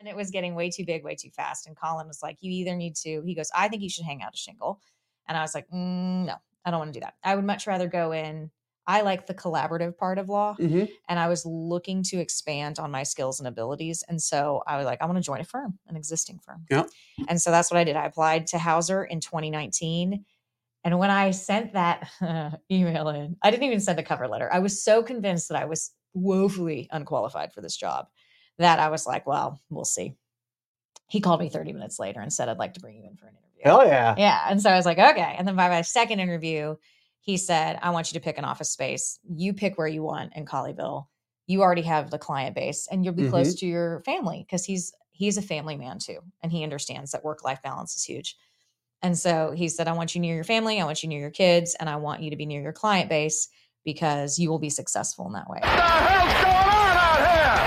And it was getting way too big, way too fast. And Colin was like, you either need to, he goes, I think you should hang out a shingle. And I was like, no, I don't want to do that. I would much rather go in. I like the collaborative part of law. Mm-hmm. And I was looking to expand on my skills and abilities. And so I was like, I want to join a firm, an existing firm. Yep. And so that's what I did. I applied to Hauser in 2019. And when I sent that email in, I didn't even send a cover letter. I was so convinced that I was woefully unqualified for this job that I was like, well, we'll see. He called me 30 minutes later and said, I'd like to bring you in for an interview. Hell yeah. Yeah. And so I was like, okay. And then by my second interview, he said, I want you to pick an office space. You pick where you want in Colleyville. You already have the client base and you'll be mm-hmm. close to your family because he's a family man too. And he understands that work-life balance is huge. And so he said, I want you near your family. I want you near your kids. And I want you to be near your client base because you will be successful in that way. What the hell's going on out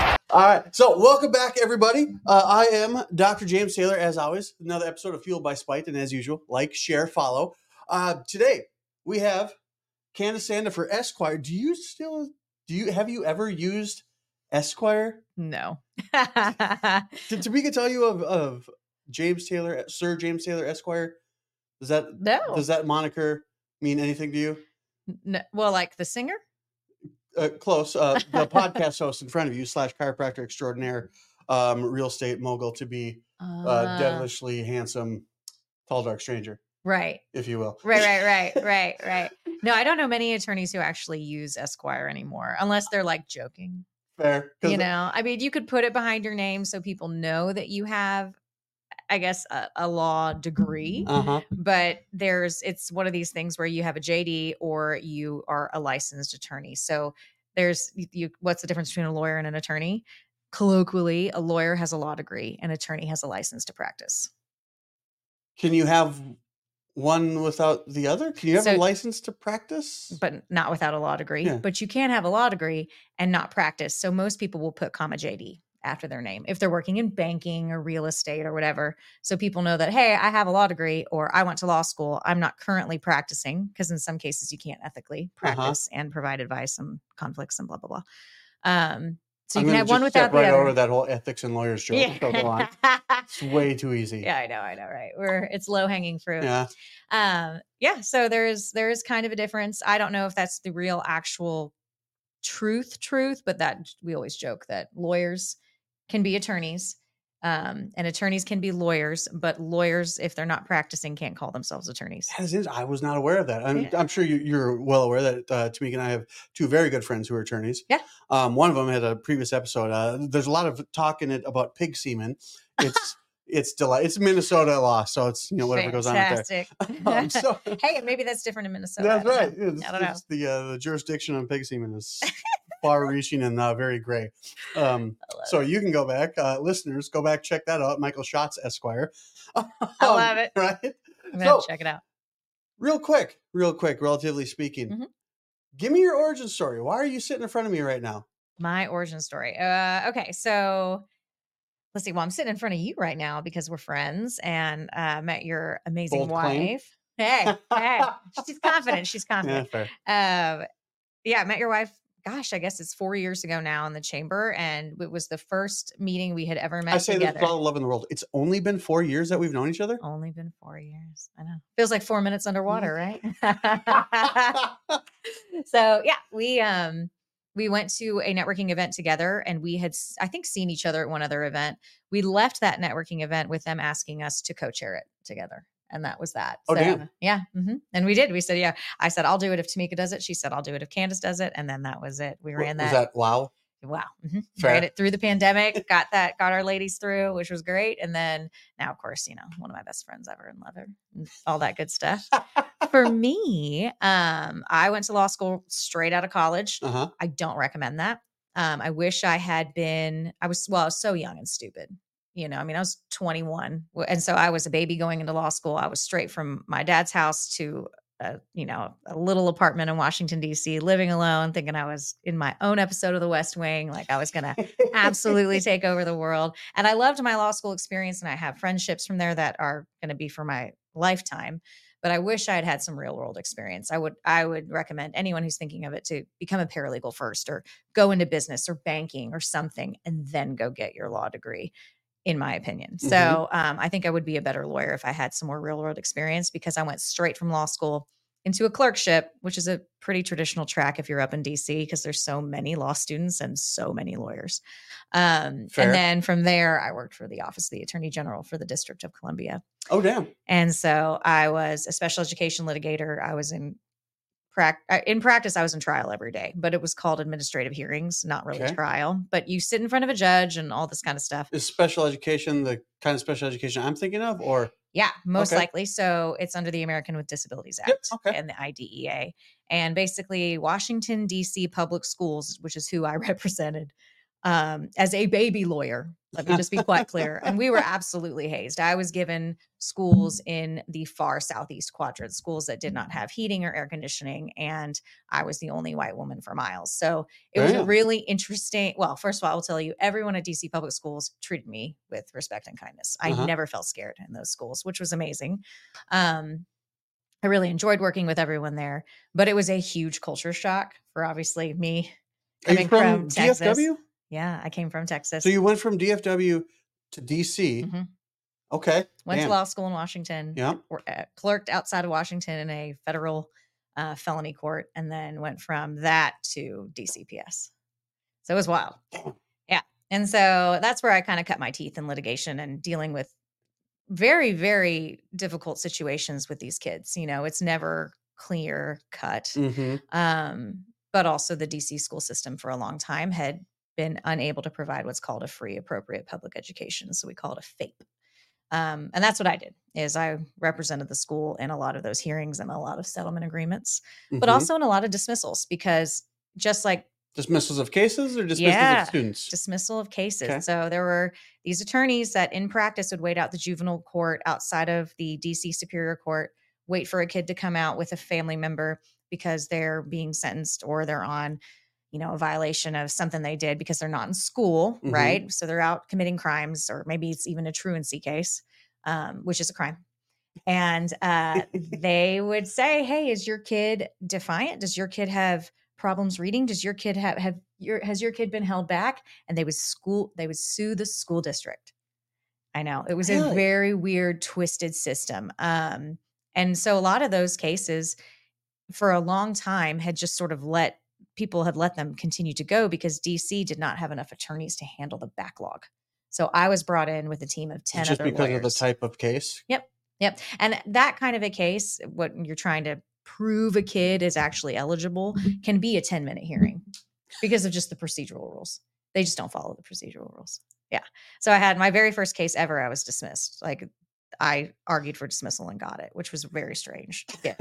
here? All right. So welcome back, everybody. I am Dr. James Taylor, as always. Another episode of Fueled by Spite. And as usual, like, share, follow. Today, we have Candace Sandifer, Esquire. Have you ever used Esquire? No. Did Tamika tell you of James Taylor, Sir James Taylor, Esquire? Does that moniker mean anything to you? No, well, like the singer? Close. The podcast host in front of you / chiropractor extraordinaire, real estate mogul to be devilishly handsome, tall, dark stranger. Right. If you will. Right. No, I don't know many attorneys who actually use Esquire anymore, unless they're like joking. Fair. You know, I mean, you could put it behind your name so people know that you have, I guess, a law degree, but it's one of these things where you have a JD or you are a licensed attorney. So what's the difference between a lawyer and an attorney? Colloquially, a lawyer has a law degree, an attorney has a license to practice. Can you have one without the other? Can you have a license to practice? But not without a law degree, yeah. But you can have a law degree and not practice. So most people will put comma JD after their name if they're working in banking or real estate or whatever. So people know that, hey, I have a law degree or I went to law school. I'm not currently practicing because in some cases you can't ethically practice and provide advice and conflicts and blah, blah, blah. So you can have one without the other. I'm going to step right over that whole ethics and lawyers joke. Yeah. So go on. It's way too easy. Yeah, I know. Right. It's low hanging fruit. Yeah. So there is kind of a difference. I don't know if that's the real actual truth, but that we always joke that lawyers can be attorneys, and attorneys can be lawyers, but lawyers, if they're not practicing, can't call themselves attorneys. I was not aware of that. I'm sure you're well aware that Tamika and I have two very good friends who are attorneys. Yeah. One of them had a previous episode. There's a lot of talk in it about pig semen. It's Minnesota law, so it's whatever Fantastic. Goes on there. Hey, maybe that's different in Minnesota. That's right. I don't know. The jurisdiction on pig semen is far-reaching and very gray. So you can go back, listeners, go back, check that out. Michael Schatz, Esquire. I love it. Right? I'm going to check it out. Real quick, relatively speaking. Mm-hmm. Give me your origin story. Why are you sitting in front of me right now? My origin story. Okay, so let's see. Well, I'm sitting in front of you right now because we're friends and met your amazing Bold wife. Claim. Hey. She's confident. Yeah, I met your wife. Gosh, I guess it's 4 years ago now in the chamber. And it was the first meeting we had ever met together. I say there's all the love in the world. It's only been 4 years that we've known each other? Only been 4 years. I know. Feels like 4 minutes underwater, right? So yeah, we went to a networking event together and we had, I think, seen each other at one other event. We left that networking event with them asking us to co-chair it together. And that was that. Oh, so, damn. Yeah. Mm-hmm. And we did. We said, yeah. I said, I'll do it if Tamika does it. She said, I'll do it if Candace does it. And then that was it. We ran that. Was that wow? Wow. Mm-hmm. Ran it through the pandemic, got our ladies through, which was great. And then now, of course, one of my best friends ever and love her and all that good stuff. For me, I went to law school straight out of college. Uh-huh. I don't recommend that. I wish I had been, I was so young and stupid. I was 21. And so I was a baby going into law school. I was straight from my dad's house to, a little apartment in Washington, D.C., living alone, thinking I was in my own episode of The West Wing. Like I was going to absolutely take over the world. And I loved my law school experience. And I have friendships from there that are going to be for my lifetime. But I wish I had had some real world experience. I would recommend anyone who's thinking of it to become a paralegal first or go into business or banking or something and then go get your law degree. in my opinion. Mm-hmm. So I think I would be a better lawyer if I had some more real world experience, because I went straight from law school into a clerkship, which is a pretty traditional track if you're up in DC, because there's so many law students and so many lawyers. And then from there, I worked for the Office of the Attorney General for the District of Columbia. Oh, damn. And so I was a special education litigator. I was in practice, I was in trial every day, but it was called administrative hearings, not really trial. But you sit in front of a judge and all this kind of stuff. Is special education the kind of special education I'm thinking of, or? Yeah, most likely. So it's under the American with Disabilities Act and the IDEA. And basically Washington, D.C. public schools, which is who I represented as a baby lawyer. Let me just be quite clear. And we were absolutely hazed. I was given schools in the far southeast quadrant, schools that did not have heating or air conditioning. And I was the only white woman for miles. So it was a really interesting. Well, first of all, I'll tell you, everyone at DC public schools treated me with respect and kindness. I never felt scared in those schools, which was amazing. I really enjoyed working with everyone there, but it was a huge culture shock for obviously me. Coming from Texas. DFW? Yeah, I came from Texas. So you went from DFW to DC. Mm-hmm. Okay. Went to law school in Washington. Yeah. Clerked outside of Washington in a federal felony court, and then went from that to DCPS. So it was wild. Yeah. And so that's where I kind of cut my teeth in litigation and dealing with very, very difficult situations with these kids. You know, it's never clear cut. Mm-hmm. But also the DC school system for a long time had been unable to provide what's called a free appropriate public education. So we call it a FAPE. And that's what I did, is I represented the school in a lot of those hearings and a lot of settlement agreements, but also in a lot of dismissals, because just like dismissals of cases or dismissals of students, dismissal of cases. Okay. So there were these attorneys that in practice would wait out the juvenile court outside of the DC Superior Court, wait for a kid to come out with a family member because they're being sentenced or they're on, you know, a violation of something they did because they're not in school, right? So they're out committing crimes, or maybe it's even a truancy case, which is a crime. And they would say, hey, is your kid defiant? Does your kid have problems reading? Does your kid has your kid been held back? And they would sue the school district. I know, it was a very weird, twisted system. And so a lot of those cases for a long time had just sort of people had let them continue to go because DC did not have enough attorneys to handle the backlog. So I was brought in with a team of 10 other lawyers. Just because of the type of case? Yep. And that kind of a case, what you're trying to prove a kid is actually eligible, can be a 10-minute hearing because of just the procedural rules. They just don't follow the procedural rules. Yeah. So I had my very first case ever. I was dismissed. Like, I argued for dismissal and got it, which was very strange. Yeah.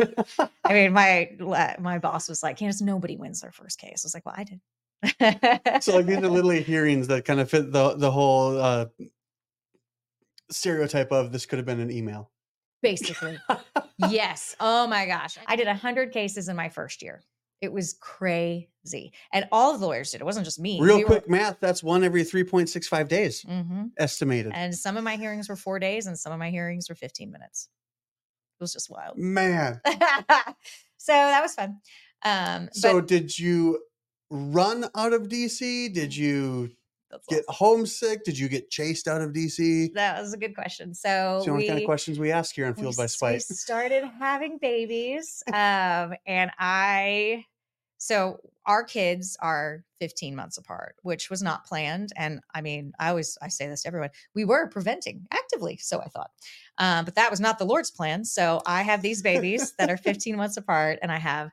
I mean, my boss was like, Candace, nobody wins their first case. I was like, well, I did. So like these are literally hearings that kind of fit the whole stereotype of this could have been an email. Basically. Yes. Oh my gosh. I did 100 cases in my first year. It was crazy. And all the lawyers did. It wasn't just me. Quick math. That's one every 3.65 days estimated. And some of my hearings were 4 days and some of my hearings were 15 minutes. It was just wild. Man. So that was fun. Did you run out of DC? Did you get homesick? Did you get chased out of DC? That was a good question. So it's the only kind of questions we ask here on Fueled by Spite. We started having babies. So our kids are 15 months apart, which was not planned. And I mean, I say this to everyone, we were preventing actively. So I thought, but that was not the Lord's plan. So I have these babies that are 15 months apart, and I have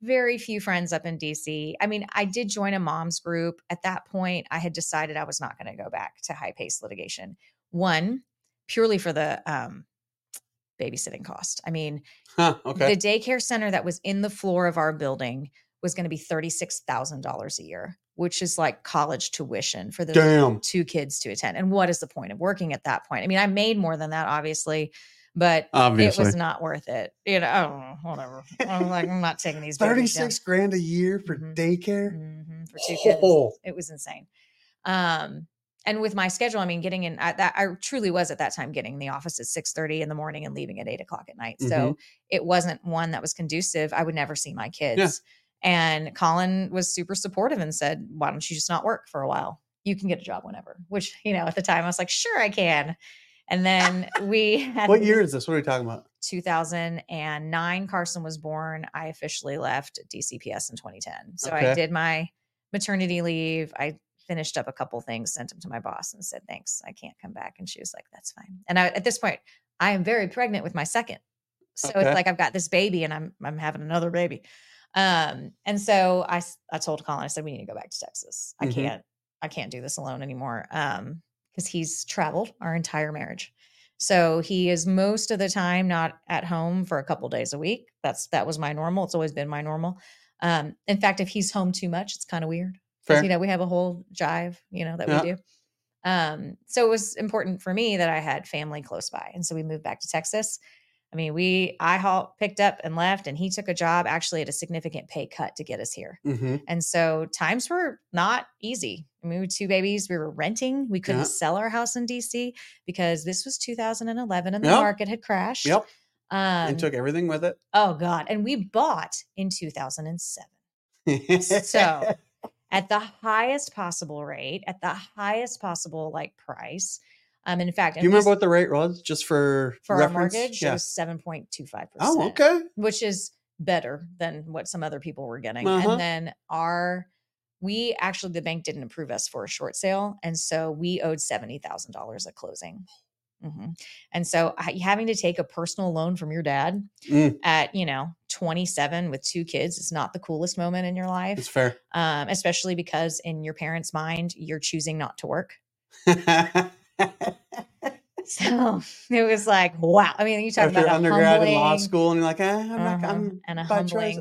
very few friends up in DC. I mean, I did join a mom's group. At that point, I had decided I was not going to go back to high-paced litigation. One, purely for the, babysitting cost. I mean, the daycare center that was in the floor of our building was going to be $36,000 a year, which is like college tuition for the two kids to attend. And what is the point of working at that point? I mean, I made more than that, obviously. It was not worth it. You know, I don't know, whatever. I'm like, I'm not taking these. $36,000 a year for daycare for two kids. It was insane. And with my schedule, I mean, I truly was at that time getting in the office at 6:30 in the morning and leaving at 8:00 at night. So it wasn't one that was conducive. I would never see my kids. Yeah. And Colin was super supportive and said, why don't you just not work for a while? you can get a job whenever, which, you know, at the time I was like, sure I can. And then we had what year is this? What are we talking about? 2009, Carson was born. I officially left DCPS in 2010. So okay. I did my maternity leave. I finished up a couple things, sent them to my boss and said, thanks, I can't come back. And she was like, that's fine. And I, at this point, I am very pregnant with my second. So okay. It's like, I've got this baby and I'm having another baby. And so I told Colin, I said, we need to go back to Texas. I mm-hmm. I can't do this alone anymore. Because he's traveled our entire marriage. So he is most of the time not at home for a couple days a week. That was my normal. It's always been my normal. In fact, if he's home too much, it's kind of weird. Because, you know, we have a whole jive, you know, that yeah. we do. So it was important for me that I had family close by. And so we moved back to Texas. I mean, I picked up and left, and he took a job actually at a significant pay cut to get us here. Mm-hmm. And so times were not easy. I mean, we had two babies, we were renting. We couldn't yeah. sell our house in DC because this was 2011 and the yep. market had crashed. Yep. And took everything with it. Oh God. And we bought in 2007. So at the highest possible rate, at the highest possible like price. In fact, do you remember what the rate was just for reference? Our mortgage? Yeah. It was 7.25%. Oh, okay. Which is better than what some other people were getting. Uh-huh. And then the bank didn't approve us for a short sale. And so we owed $70,000 at closing. Mm-hmm. And so having to take a personal loan from your dad at, you know, 27 with two kids, is not the coolest moment in your life. It's fair. Especially because in your parents' mind, you're choosing not to work. So it was like, wow. I mean, you talk about undergrad and law school, and you're like,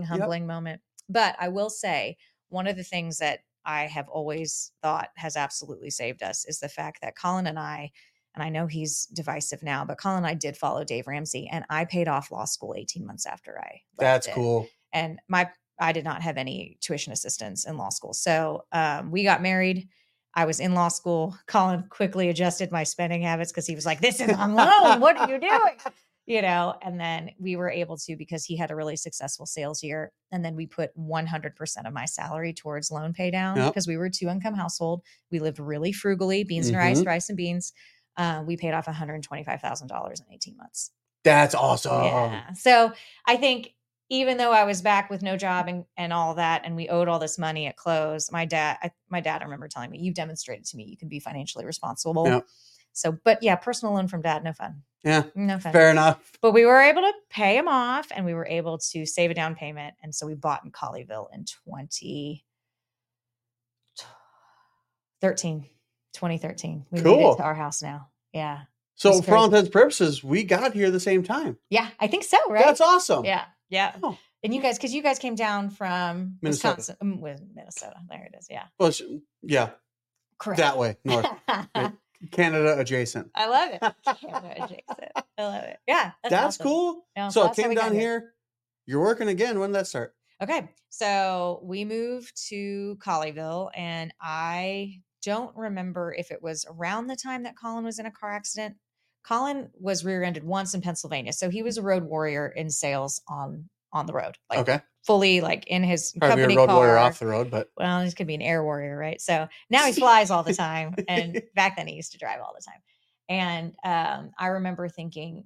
humbling moment. But I will say, one of the things that I have always thought has absolutely saved us is the fact that Colin and I know he's divisive now, but Colin and I did follow Dave Ramsey, and I paid off law school 18 months after I left. That's cool. And I did not have any tuition assistance in law school. So we got married. I was in law school. Colin quickly adjusted my spending habits because he was like, this is on loan. What are you doing? You know, and then we were able to, because he had a really successful sales year. And then we put 100% of my salary towards loan pay down because we were a two-income household. We lived really frugally, beans and rice, rice and beans. We paid off $125,000 in 18 months. That's awesome. Yeah. So I think even though I was back with no job and all that, and we owed all this money at close, my dad, I remember telling me, you've demonstrated to me you can be financially responsible. Yep. So, but yeah, personal loan from dad, no fun. Yeah. No fun. Fair enough. But we were able to pay him off, and we were able to save a down payment. And so we bought in Colleyville in 2013. We moved to our house now. Yeah. So for all intents and purposes, we got here the same time. Yeah, I think so, right? That's awesome. Yeah. Yeah. Oh. And you guys, because you guys came down from Minnesota. Minnesota. There it is. Yeah. Well, yeah. Correct. That way, north. Right. Canada adjacent. I love it. Canada adjacent. I love it. Yeah. That's awesome. Cool. No, so it came down here. You're working again. When did that start? Okay. So we moved to Colleyville, and I don't remember if it was around the time that Colin was in a car accident. Colin was rear-ended once in Pennsylvania. So he was a road warrior in sales on the road. Like okay. Fully like in his probably company car. Probably a road warrior off the road, but. Well, he's going to be an air warrior, right? So now he flies all the time. And back then he used to drive all the time. And I remember thinking,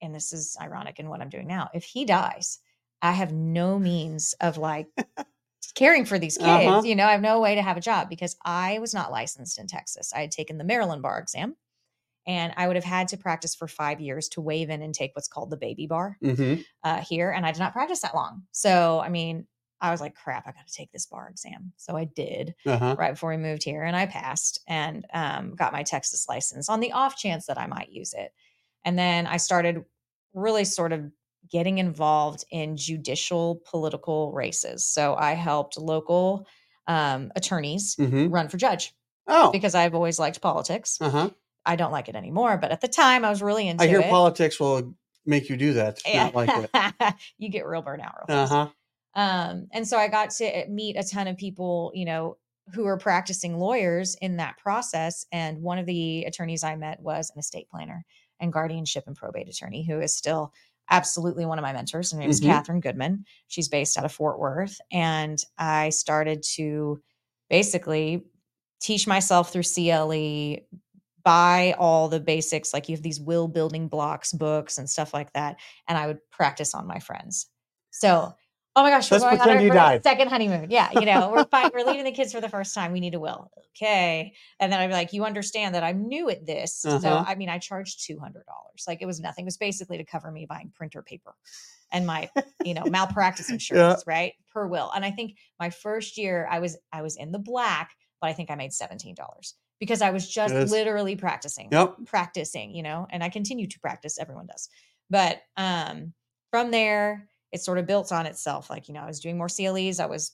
and this is ironic in what I'm doing now, if he dies, I have no means of like caring for these kids. Uh-huh. You know, I have no way to have a job because I was not licensed in Texas. I had taken the Maryland bar exam. And I would have had to practice for 5 years to waive in and take what's called the baby bar here. And I did not practice that long. So, I mean, I was like, crap, I got to take this bar exam. So I did right before we moved here, and I passed and got my Texas license on the off chance that I might use it. And then I started really sort of getting involved in judicial political races. So I helped local attorneys run for judge because I've always liked politics. I don't like it anymore, but at the time I was really into it. I hear politics will make you do that. Yeah. Not like it. You get real burnout real fast. And so I got to meet a ton of people, you know, who are practicing lawyers in that process. And one of the attorneys I met was an estate planner and guardianship and probate attorney who is still absolutely one of my mentors. Her name is Catherine Goodman. She's based out of Fort Worth. And I started to basically teach myself through CLE, buy all the basics. Like you have these will building blocks, books and stuff like that. And I would practice on my friends. So, oh my gosh, we're going on our second honeymoon. Yeah. You know, we're fine. We're leaving the kids for the first time. We need a will. Okay. And then I'd be like, you understand that I'm new at this. Uh-huh. So, I mean, I charged $200. Like it was nothing. It was basically to cover me buying printer paper and my, you know, malpractice insurance, yeah. right? Per will. And I think my first year I was in the black, but I think I made $17 because I was just literally practicing, you know, and I continue to practice. Everyone does. But from there, it sort of built on itself. Like, you know, I was doing more CLEs. I was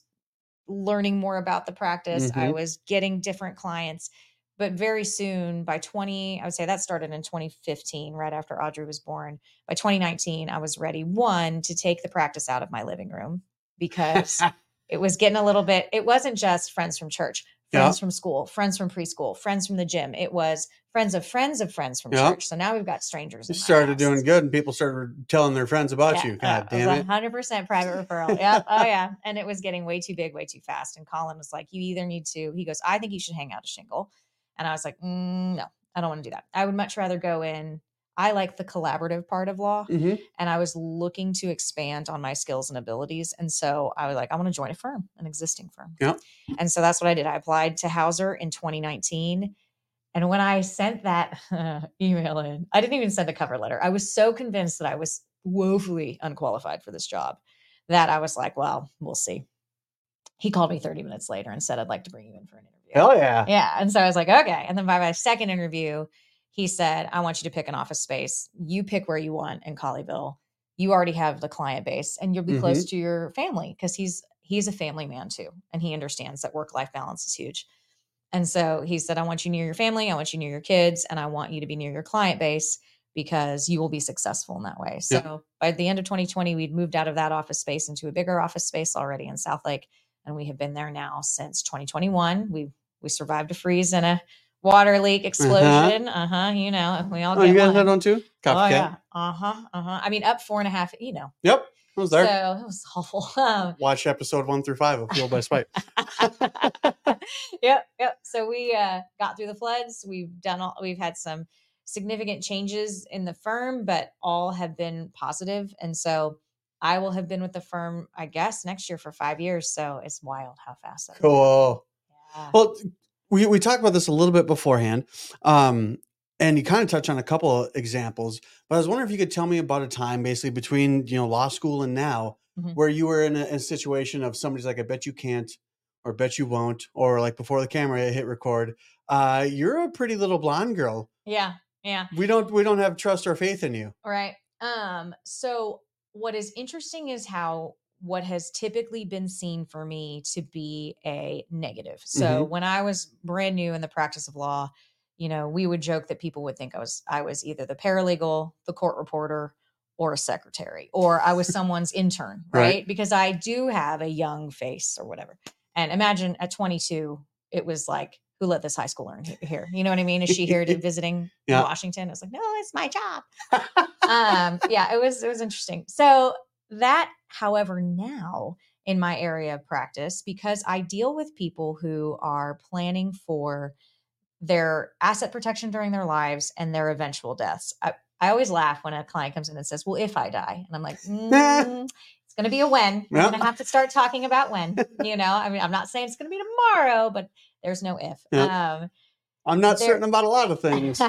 learning more about the practice. Mm-hmm. I was getting different clients, but very soon by I would say that started in 2015, right after Audrey was born. By 2019, I was ready, one, to take the practice out of my living room because it was getting a little bit, it wasn't just friends from church, friends from school, friends from preschool, friends from the gym. It was friends of friends from church. So now we've got strangers. You started doing good and people started telling their friends about you. God damn it. 100% private referral. Yeah. Oh yeah. And it was getting way too big, way too fast. And Colin was like, you either need to, he goes, I think you should hang out a shingle. And I was like, no, I don't want to do that. I would much rather go in. I like the collaborative part of law. Mm-hmm. And I was looking to expand on my skills and abilities. And so I was like, I want to join a firm, an existing firm. Yep. And so that's what I did. I applied to Hauser in 2019. And when I sent that email in, I didn't even send a cover letter. I was so convinced that I was woefully unqualified for this job that I was like, well, we'll see. He called me 30 minutes later and said, I'd like to bring you in for an interview. Hell yeah. Yeah. And so I was like, okay. And then by my second interview, he said, I want you to pick an office space. You pick where you want in Colleyville. You already have the client base and you'll be mm-hmm. close to your family because he's a family man too. And he understands that work-life balance is huge. And so he said, I want you near your family. I want you near your kids. And I want you to be near your client base because you will be successful in that way. So by the end of 2020, we'd moved out of that office space into a bigger office space already in Southlake. And we have been there now since 2021. We survived a freeze and a water leak explosion. You know, we all you guys had one too? Copycat. Oh, yeah. I mean, up 4.5, you know. Yep. I was there. So it was awful. Watch episode 1 through 5 of Fueled by Spite. Yep. So we got through the floods. We've had some significant changes in the firm, but all have been positive. And so I will have been with the firm, I guess, next year for 5 years. So it's wild how fast that Cool. Yeah. Well, we talked about this a little bit beforehand, and you kind of touched on a couple of examples, but I was wondering if you could tell me about a time basically between, you know, law school and now mm-hmm. where you were in a situation of somebody's like, I bet you can't, or bet you won't, or like before the camera hit record, you're a pretty little blonde girl. Yeah. Yeah. We don't have trust or faith in you. All right. So what is interesting is how what has typically been seen for me to be a negative. So when I was brand new in the practice of law, you know, we would joke that people would think I was either the paralegal, the court reporter, or a secretary, or I was someone's intern, right? Because I do have a young face or whatever. And imagine at 22, it was like, who let this high schooler in here? You know what I mean? Is she here visiting Washington? I was like, no, it's my job. It was interesting. So that, however, now in my area of practice, because I deal with people who are planning for their asset protection during their lives and their eventual deaths. I always laugh when a client comes in and says, well, if I die, and I'm like, it's going to be a when. We're going to have to start talking about when, you know, I mean, I'm not saying it's going to be tomorrow, but there's no if. I'm not certain about a lot of things.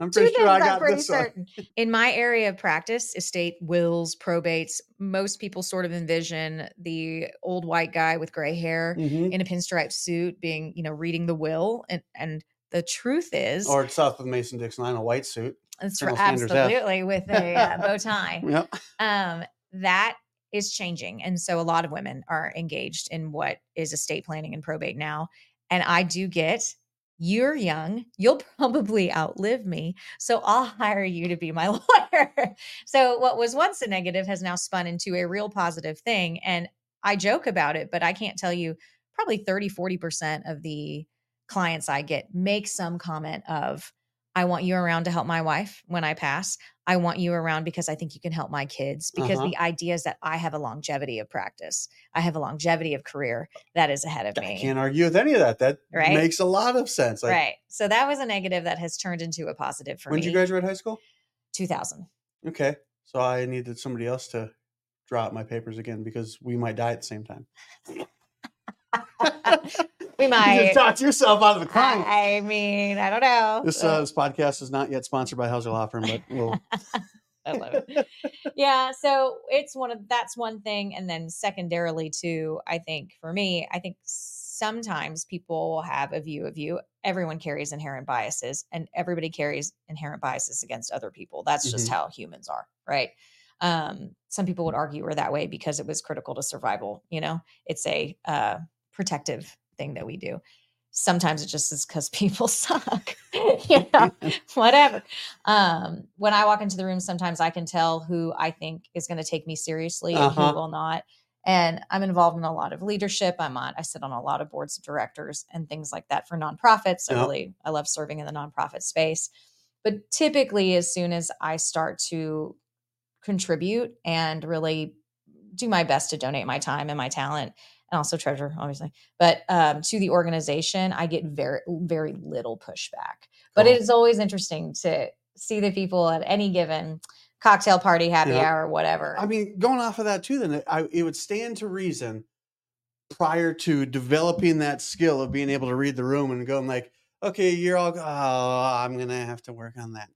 I'm pretty sure I got this one. In my area of practice, estate, wills, probates, most people sort of envision the old white guy with gray hair in a pinstripe suit being, you know, reading the will. And the truth is... Or it's off with Mason-Dixon line, a white suit. That's right. Absolutely. With a bow tie. That is changing. And so a lot of women are engaged in what is estate planning and probate now. And I do get... You're young, you'll probably outlive me, so I'll hire you to be my lawyer. So what was once a negative has now spun into a real positive thing. And I joke about it, but I can't tell you, probably 30-40% of the clients I get make some comment of, I want you around to help my wife when I pass. I want you around because I think you can help my kids, because the idea is that I have a longevity of practice. I have a longevity of career that is ahead of me. I can't argue with any of that. That makes a lot of sense. Right. So that was a negative that has turned into a positive for me. When did you graduate high school? 2000. Okay. So I needed somebody else to drop my papers again, because we might die at the same time. We might. You just talked yourself out of the crime. I mean, I don't know. This podcast is not yet sponsored by Hauser Law Firm, but we'll. I love it. Yeah. So that's one thing. And then secondarily too, I think for me, I think sometimes people will have a view of you. Everyone carries inherent biases, and everybody carries inherent biases against other people. That's just how humans are. Right. Some people would argue we're that way because it was critical to survival. You know, it's a protective thing that we do. Sometimes it just is because people suck, you know, whatever. When I walk into the room, sometimes I can tell who I think is going to take me seriously and who will not. And I'm involved in a lot of leadership. I sit on a lot of boards of directors and things like that for nonprofits. Yep. I love serving in the nonprofit space, but typically as soon as I start to contribute and really do my best to donate my time and my talent, and also treasure, obviously, but to the organization, I get very, very little pushback. But it is always interesting to see the people at any given cocktail party, happy hour, whatever. I mean, going off of that too, then it would stand to reason prior to developing that skill of being able to read the room and going like, okay, you're all, I'm going to have to work on that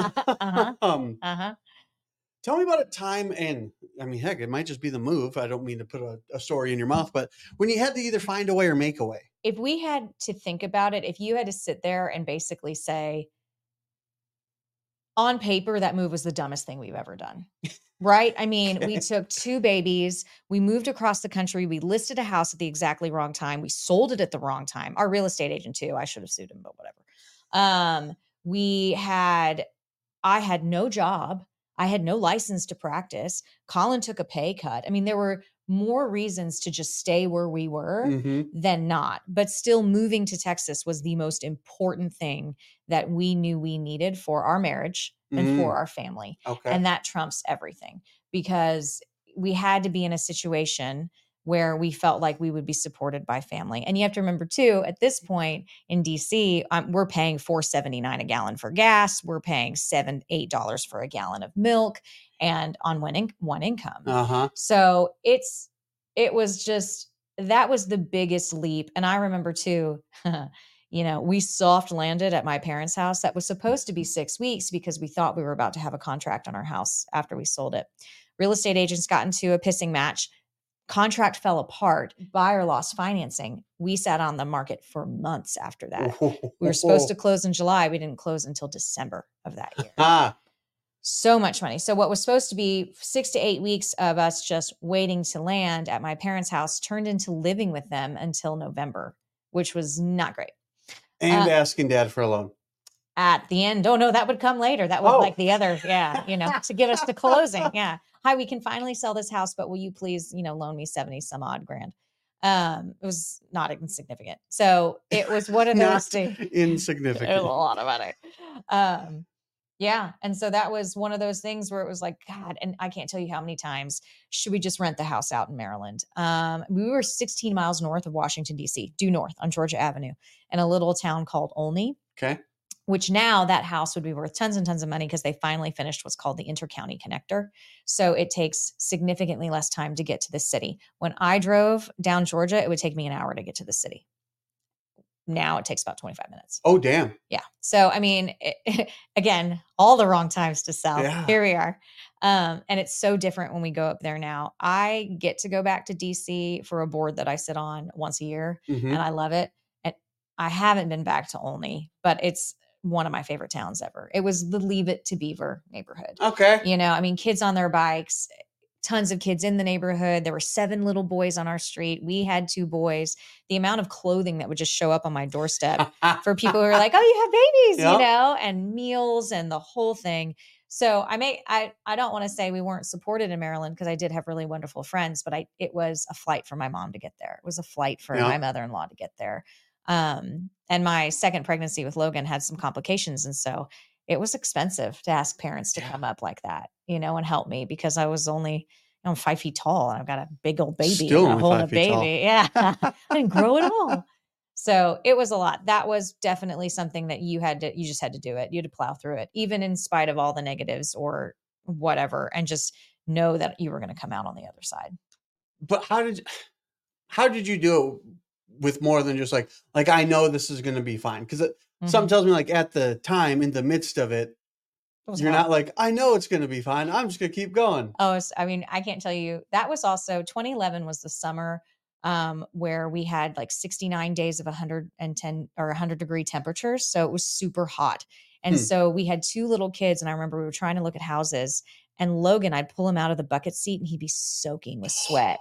fucker. Tell me about a time, and I mean, heck, it might just be the move. I don't mean to put a story in your mouth, but when you had to either find a way or make a way. If we had to think about it, if you had to sit there and basically say, on paper, that move was the dumbest thing we've ever done, right? I mean, we took two babies, we moved across the country, we listed a house at the exactly wrong time, we sold it at the wrong time. Our real estate agent too, I should have sued him, but whatever. I had no job. I had no license to practice. Colin took a pay cut. I mean, there were more reasons to just stay where we were than not, but still moving to Texas was the most important thing that we knew we needed for our marriage and for our family. Okay. And that trumps everything, because we had to be in a situation where we felt like we would be supported by family. And you have to remember too, at this point in DC, we're paying $4.79 a gallon for gas. We're paying $7, $8 for a gallon of milk, and on one income. So that was the biggest leap. And I remember too, you know, we soft landed at my parents' house. That was supposed to be 6 weeks because we thought we were about to have a contract on our house after we sold it. Real estate agents got into a pissing match. Contract fell apart, buyer lost financing. We sat on the market for months after that. We were supposed to close in July. We didn't close until December of that year. So much money. So what was supposed to be 6 to 8 weeks of us just waiting to land at my parents' house turned into living with them until November, which was not great. And asking dad for a loan. At the end. Oh no, that would come later. That was like the other, you know, to give us the closing. Yeah. Hi, we can finally sell this house, but will you please, you know, loan me 70 some odd grand? It was not insignificant. So it was one of those things. Insignificant. It was a lot of money. And so that was one of those things where it was like, God, and I can't tell you how many times, should we just rent the house out in Maryland? We were 16 miles north of Washington, D.C., due north on Georgia Avenue, in a little town called Olney. Okay. Which now that house would be worth tons and tons of money because they finally finished what's called the intercounty connector. So it takes significantly less time to get to the city. When I drove down Georgia, it would take me an hour to get to the city. Now it takes about 25 minutes. Oh, damn. Yeah. So, I mean, again, all the wrong times to sell. Yeah. Here we are. And it's so different when we go up there now. I get to go back to DC for a board that I sit on once a year, and I love it. And I haven't been back to Olney, but it's one of my favorite towns ever. It was the Leave It to Beaver neighborhood. Okay. You know, I mean, kids on their bikes, tons of kids in the neighborhood. There were 7 little boys on our street. We had 2 boys. The amount of clothing that would just show up on my doorstep for people who were like, oh, you have babies, you know, and meals and the whole thing. So I don't want to say we weren't supported in Maryland, because I did have really wonderful friends, but it was a flight for my mom to get there. It was a flight for my mother-in-law to get there. And my second pregnancy with Logan had some complications. And so it was expensive to ask parents to come up like that, you know, and help me, because I was only, you know, 5 feet tall and I've got a big old baby. Still only holding a baby. Yeah. I didn't grow at all. So it was a lot. That was definitely something that you just had to do it. You had to plow through it, even in spite of all the negatives or whatever, and just know that you were going to come out on the other side. But how did you do it with more than just like, I know this is going to be fine? Because mm-hmm. something tells me, like, at the time, in the midst of it, you're not like, I know it's going to be fine, I'm just going to keep going. Oh, I mean, I can't tell you. That was also 2011 was the summer where we had like 69 days of 110 or 100 degree temperatures. So it was super hot. And so we had two little kids, and I remember we were trying to look at houses, and Logan, I'd pull him out of the bucket seat and he'd be soaking with sweat,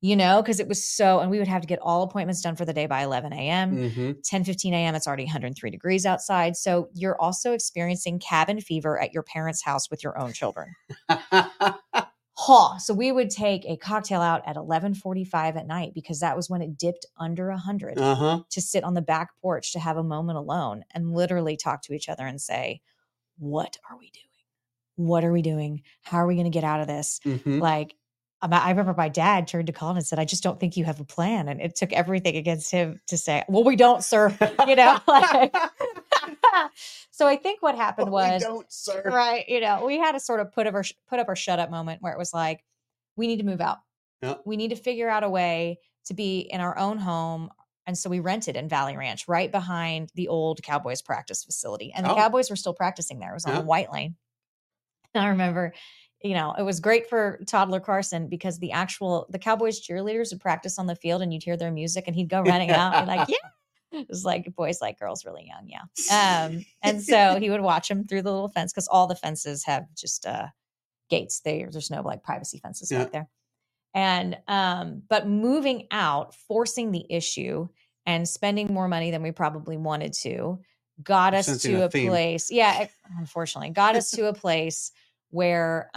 you know, because it was so, and we would have to get all appointments done for the day by 11 a.m., 10:15 a.m. It's already 103 degrees outside. So you're also experiencing cabin fever at your parents' house with your own children. So we would take a cocktail out at 11:45 at night, because that was when it dipped under 100, to sit on the back porch, to have a moment alone and literally talk to each other and say, what are we doing? What are we doing? How are we going to get out of this? Like, I remember my dad turned to Colin and said, I just don't think you have a plan. And it took everything against him to say, well, we don't, sir. You know, like, so I think what happened was, we don't, sir. Right. You know, we had a sort of put up or shut up moment where it was like, we need to move out. Yep. We need to figure out a way to be in our own home. And so we rented in Valley Ranch, right behind the old Cowboys practice facility. And the Cowboys were still practicing there. It was on the white lane. And I remember, you know, it was great for toddler Carson, because the Cowboys cheerleaders would practice on the field and you'd hear their music and he'd go running out and like, yeah, it was like boys like girls really young. Yeah. And so he would watch them through the little fence, because all the fences have just gates. There's no like privacy fences out there. And, but moving out, forcing the issue and spending more money than we probably wanted to got us to a place. Yeah. Unfortunately got us to a place where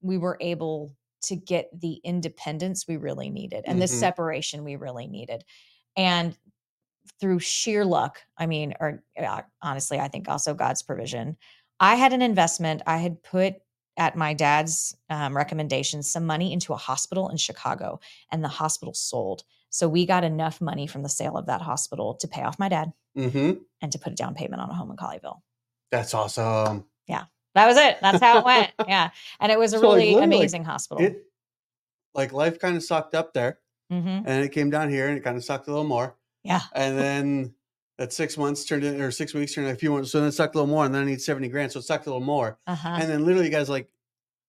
we were able to get the independence we really needed and the separation we really needed. And through sheer luck, I mean, or honestly, I think also God's provision, I had an investment. I had put at my dad's recommendation some money into a hospital in Chicago, and the hospital sold. So we got enough money from the sale of that hospital to pay off my dad and to put a down payment on a home in Colleyville. That's awesome. Yeah. That was it. That's how it went. Yeah. And it was a really amazing hospital. Life kind of sucked up there and it came down here and it kind of sucked a little more. Yeah. And then that 6 months turned in, or 6 weeks turned in a few months. So then it sucked a little more, and then I need 70 grand. So it sucked a little more. And then literally you guys, like,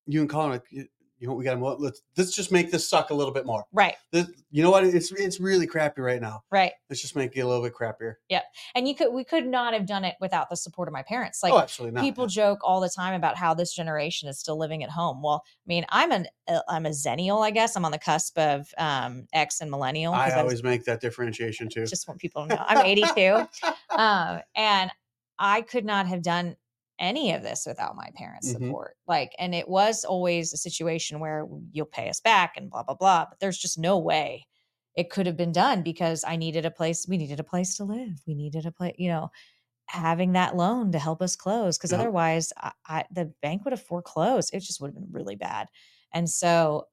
you and Colin, like, you know what, we got to, let's just make this suck a little bit more. Right. You know what? It's really crappy right now. Right. Let's just make it a little bit crappier. Yep. And we could not have done it without the support of my parents. Like, absolutely not. People joke all the time about how this generation is still living at home. Well, I mean, I'm a Xennial, I guess. I'm on the cusp of X and millennial. I always make that differentiation too. Just want people to know. I'm 82. And I could not have done any of this without my parents' support. Like, and it was always a situation where you'll pay us back and blah, blah, blah, but there's just no way it could have been done, because I needed a place. We needed a place to live. We needed a place, you know, having that loan to help us close. Cause otherwise the bank would have foreclosed. It just would have been really bad. And so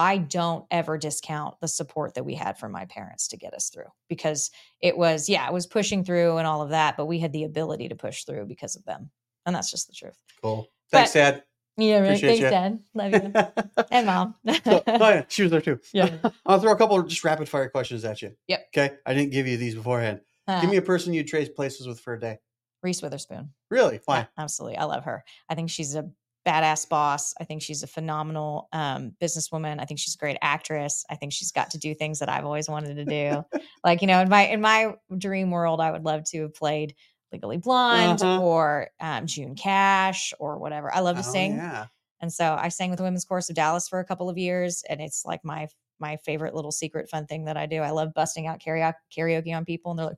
I don't ever discount the support that we had from my parents to get us through, because it was pushing through and all of that, but we had the ability to push through because of them. And that's just the truth. Cool. Thanks, Dad. Yeah, really. Appreciate Dad. Love you. And Mom. So, she was there too. Yeah. I'll throw a couple of just rapid fire questions at you. Yep. Okay. I didn't give you these beforehand. Give me a person you'd trade places with for a day. Reese Witherspoon. Really? Why? Yeah, absolutely. I love her. I think she's a badass boss. I think she's a phenomenal businesswoman. I think she's a great actress. I think she's got to do things that I've always wanted to do. Like, you know, in my dream world, I would love to have played Legally Blonde or June Cash or whatever. I love to sing. Yeah. And so I sang with the Women's Chorus of Dallas for a couple of years. And it's like my favorite little secret fun thing that I do. I love busting out karaoke on people. And they're like,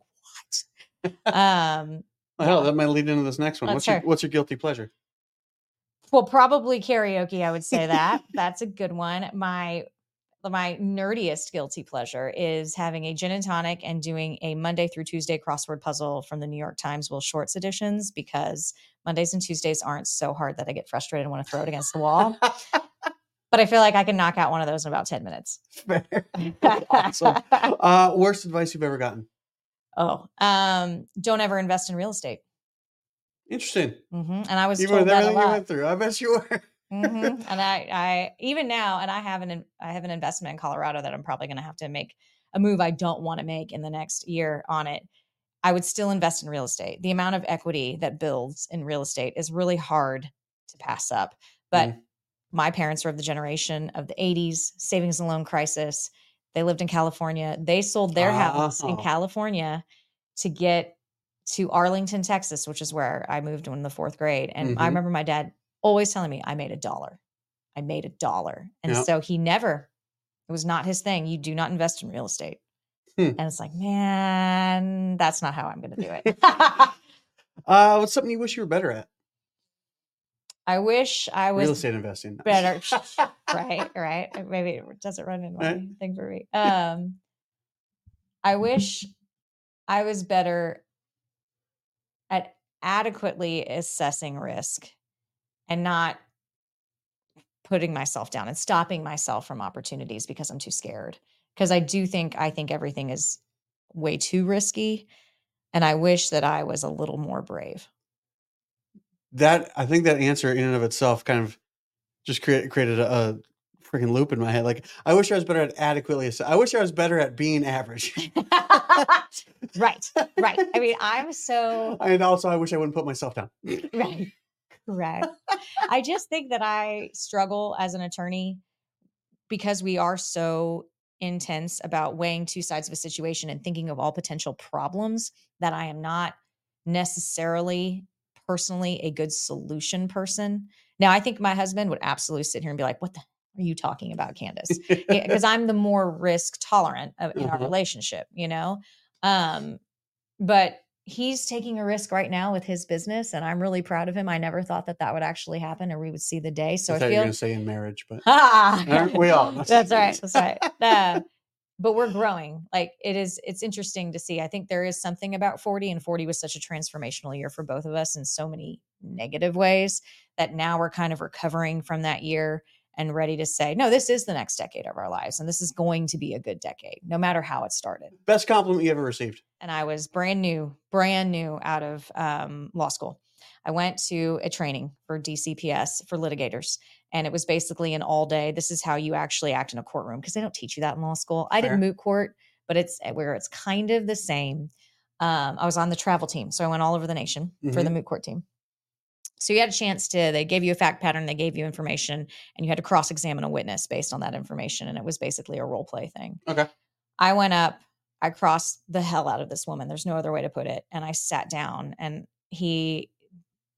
what? Well, hell, that might lead into this next one. What's your guilty pleasure? Well, probably karaoke. I would say that. That's a good one. My my nerdiest guilty pleasure is having a gin and tonic and doing a Monday through Tuesday crossword puzzle from the New York Times Will Shorts editions, because Mondays and Tuesdays aren't so hard that I get frustrated and want to throw it against the wall. But I feel like I can knock out one of those in about 10 minutes. Fair. Awesome. Worst advice you've ever gotten? Oh, don't ever invest in real estate. Interesting. Mm-hmm. And I was told that a lot. You went through. I bet you were. Mm-hmm. And I even now, and I have an investment in Colorado that I'm probably going to have to make a move I don't want to make in the next year on it. I would still invest in real estate. The amount of equity that builds in real estate is really hard to pass up. But my parents are of the generation of the 80s, savings and loan crisis. They lived in California. They sold their house in California to get to Arlington, Texas, which is where I moved in the fourth grade. And I remember my dad always telling me, I made a dollar. And so it was not his thing. You do not invest in real estate. And it's like, man, that's not how I'm going to do it. What's something you wish you were better at? I wish I was real estate investing. Better. Right. Maybe it doesn't run into anything for me. I wish I was better at adequately assessing risk and not putting myself down and stopping myself from opportunities because I'm too scared. Because I think everything is way too risky, and I wish that I was a little more brave. That, I think that answer in and of itself kind of just created a freaking loop in my head. Like, I wish I was better at adequately. I wish I was better at being average. Right. I mean, I'm so. And also, I wish I wouldn't put myself down. Right. I just think that I struggle as an attorney because we are so intense about weighing two sides of a situation and thinking of all potential problems, that I am not necessarily personally a good solution person. Now, I think my husband would absolutely sit here and be like, what the are you talking about, Candace? Because I'm the more risk tolerant in our relationship, you know? But he's taking a risk right now with his business, and I'm really proud of him. I never thought that would actually happen, or we would see the day. So I thought you were going to say in marriage, but aren't we all? That's right. But we're growing. Like, it's interesting to see. I think there is something about 40, and 40 was such a transformational year for both of us in so many negative ways that now we're kind of recovering from that year and ready to say, no, this is the next decade of our lives. And this is going to be a good decade, no matter how it started. Best compliment you ever received? And I was brand new out of law school. I went to a training for DCPS for litigators. And it was basically an all day, this is how you actually act in a courtroom, because they don't teach you that in law school. I did moot court, but it's kind of the same. I was on the travel team. So I went all over the nation for the moot court team. So you had a chance they gave you a fact pattern, they gave you information, and you had to cross-examine a witness based on that information. And it was basically a role play thing. Okay. I went up, I crossed the hell out of this woman. There's no other way to put it. And I sat down, and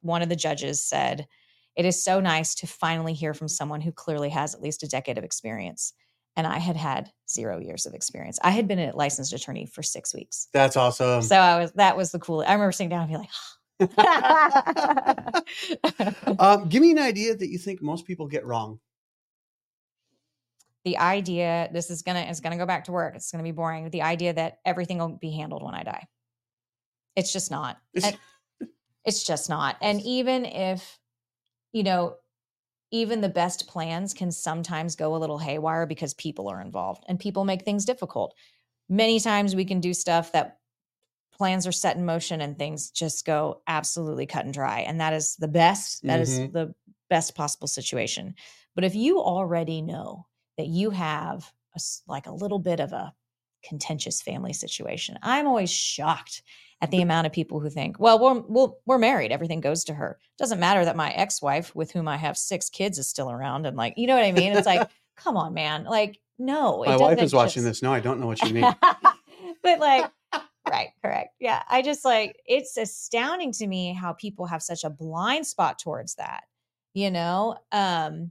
one of the judges said, it is so nice to finally hear from someone who clearly has at least a decade of experience. And I had 0 years of experience. I had been a licensed attorney for 6 weeks. That's awesome. So that was the coolest. I remember sitting down and being like, give me an idea that you think most people get wrong. The idea, this is it's gonna go back to work. It's gonna be boring. The idea that everything will be handled when I die. It's just not. It's just not. And even if, you know, even the best plans can sometimes go a little haywire because people are involved and people make things difficult. Many times we can do stuff that plans are set in motion and things just go absolutely cut and dry. And that is the best. That is the best possible situation. But if you already know that you have a little bit of a contentious family situation, I'm always shocked at the amount of people who think, well, we're married. Everything goes to her. It doesn't matter that my ex-wife with whom I have 6 kids is still around. And like, you know what I mean? It's like, come on, man. Like, no. My wife is watching this. No, I don't know what you mean. But like, right. Correct. Yeah. I just it's astounding to me how people have such a blind spot towards that, you know? And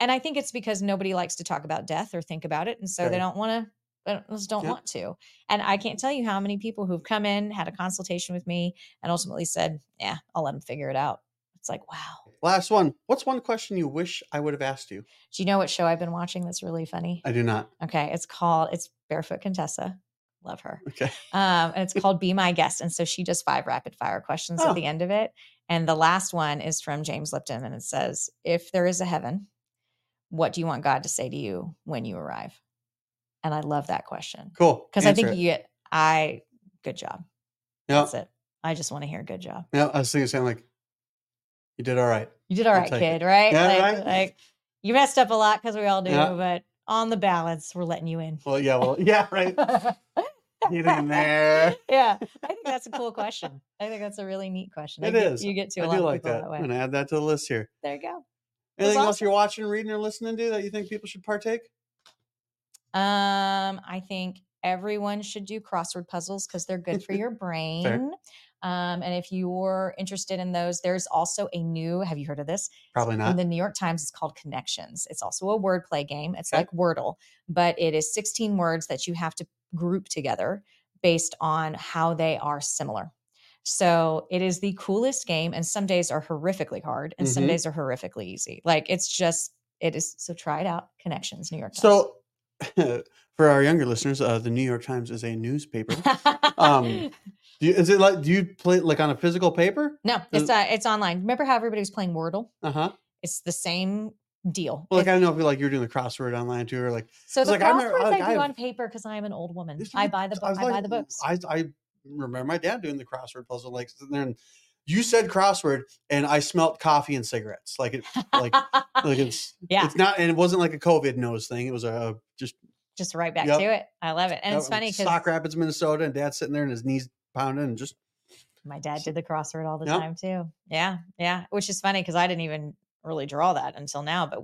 I think it's because nobody likes to talk about death or think about it. And so they don't want to. I just don't want to. And I can't tell you how many people who've come in, had a consultation with me, and ultimately said, yeah, I'll let them figure it out. It's like, wow. last one. What's one question you wish I would have asked you? Do you know what show I've been watching that's really funny? I do not. Okay. It's Barefoot Contessa. Love her. Okay. And it's called Be My Guest. And so she does 5 rapid fire questions at the end of it. And the last one is from James Lipton. And it says, if there is a heaven, what do you want God to say to you when you arrive? And I love that question. Cool. Because I think good job. Yeah. That's it. I just want to hear good job. Yeah. I was thinking you did all right. You did all right, kid, right? Yeah, like you messed up a lot because we all do, but on the balance, we're letting you in. Well, right. Get in there. Yeah. I think that's a cool question. I think that's a really neat question. It is. You get to a lot of people that way. I'm going to add that to the list here. There you go. Anything else you're watching, reading, or listening to that you think people should partake? I think everyone should do crossword puzzles because they're good for your brain. Fair. And if you're interested in those, there's also a new, have you heard of this? Probably not. In the New York Times, it's called Connections. It's also a wordplay game. It's like Wordle, but it is 16 words that you have to group together based on how they are similar. So it is the coolest game. And some days are horrifically hard and some days are horrifically easy. So try it out. Connections, New York Times. So for our younger listeners, the New York Times is a newspaper. Do you play on a physical paper? No, it's online. Remember how everybody was playing Wordle? Uh-huh. It's the same deal. Well, I don't know if you were doing the crossword online too, or I do on paper because I am an old woman. I buy the books. I remember my dad doing the crossword puzzle, sitting there, and you said crossword, and I smelt coffee and cigarettes. It's not, and it wasn't like a COVID nose thing. It was just right back to it. I love it, and it's funny because Stock Rapids, Minnesota, and Dad's sitting there and his knees. And just my dad did the crossword all the time too. Yeah. Which is funny because I didn't even really draw that until now, but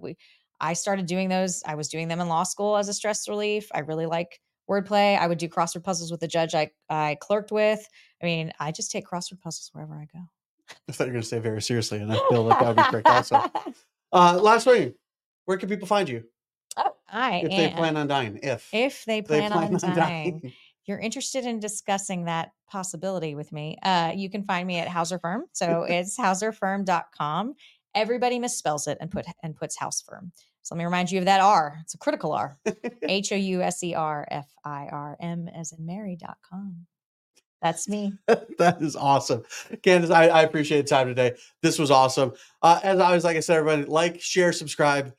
I started doing those. I was doing them in law school as a stress relief. I really like wordplay. I would do crossword puzzles with the judge I clerked with. I mean, I just take crossword puzzles wherever I go. I thought you were going to say very seriously, and I feel like that would be correct also. Last thing, where can people find you? If they plan on dying. You're interested in discussing that possibility with me, you can find me at Hauser Firm. So it's hauserfirm.com. Everybody misspells it and puts house firm. So let me remind you of that R. It's a critical R. HOUSERFIRM as in Mary.com. That's me. That is awesome. Candace, I appreciate the time today. This was awesome. As always, like I said, everybody, like, share, subscribe.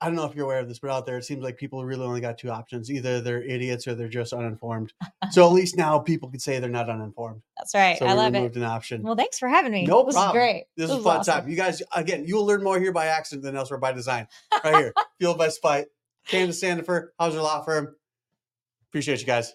I don't know if you're aware of this, but out there, it seems like people really only got two options. Either they're idiots or they're just uninformed. So at least now people can say they're not uninformed. That's right. So I love it. So we removed an option. Well, thanks for having me. No problem. This is great. This was a fun awesome time. You guys, again, you will learn more here by accident than elsewhere by design. Right here. Fueled by Spite. Candace Sandifer, Hauser Law Firm. Appreciate you guys.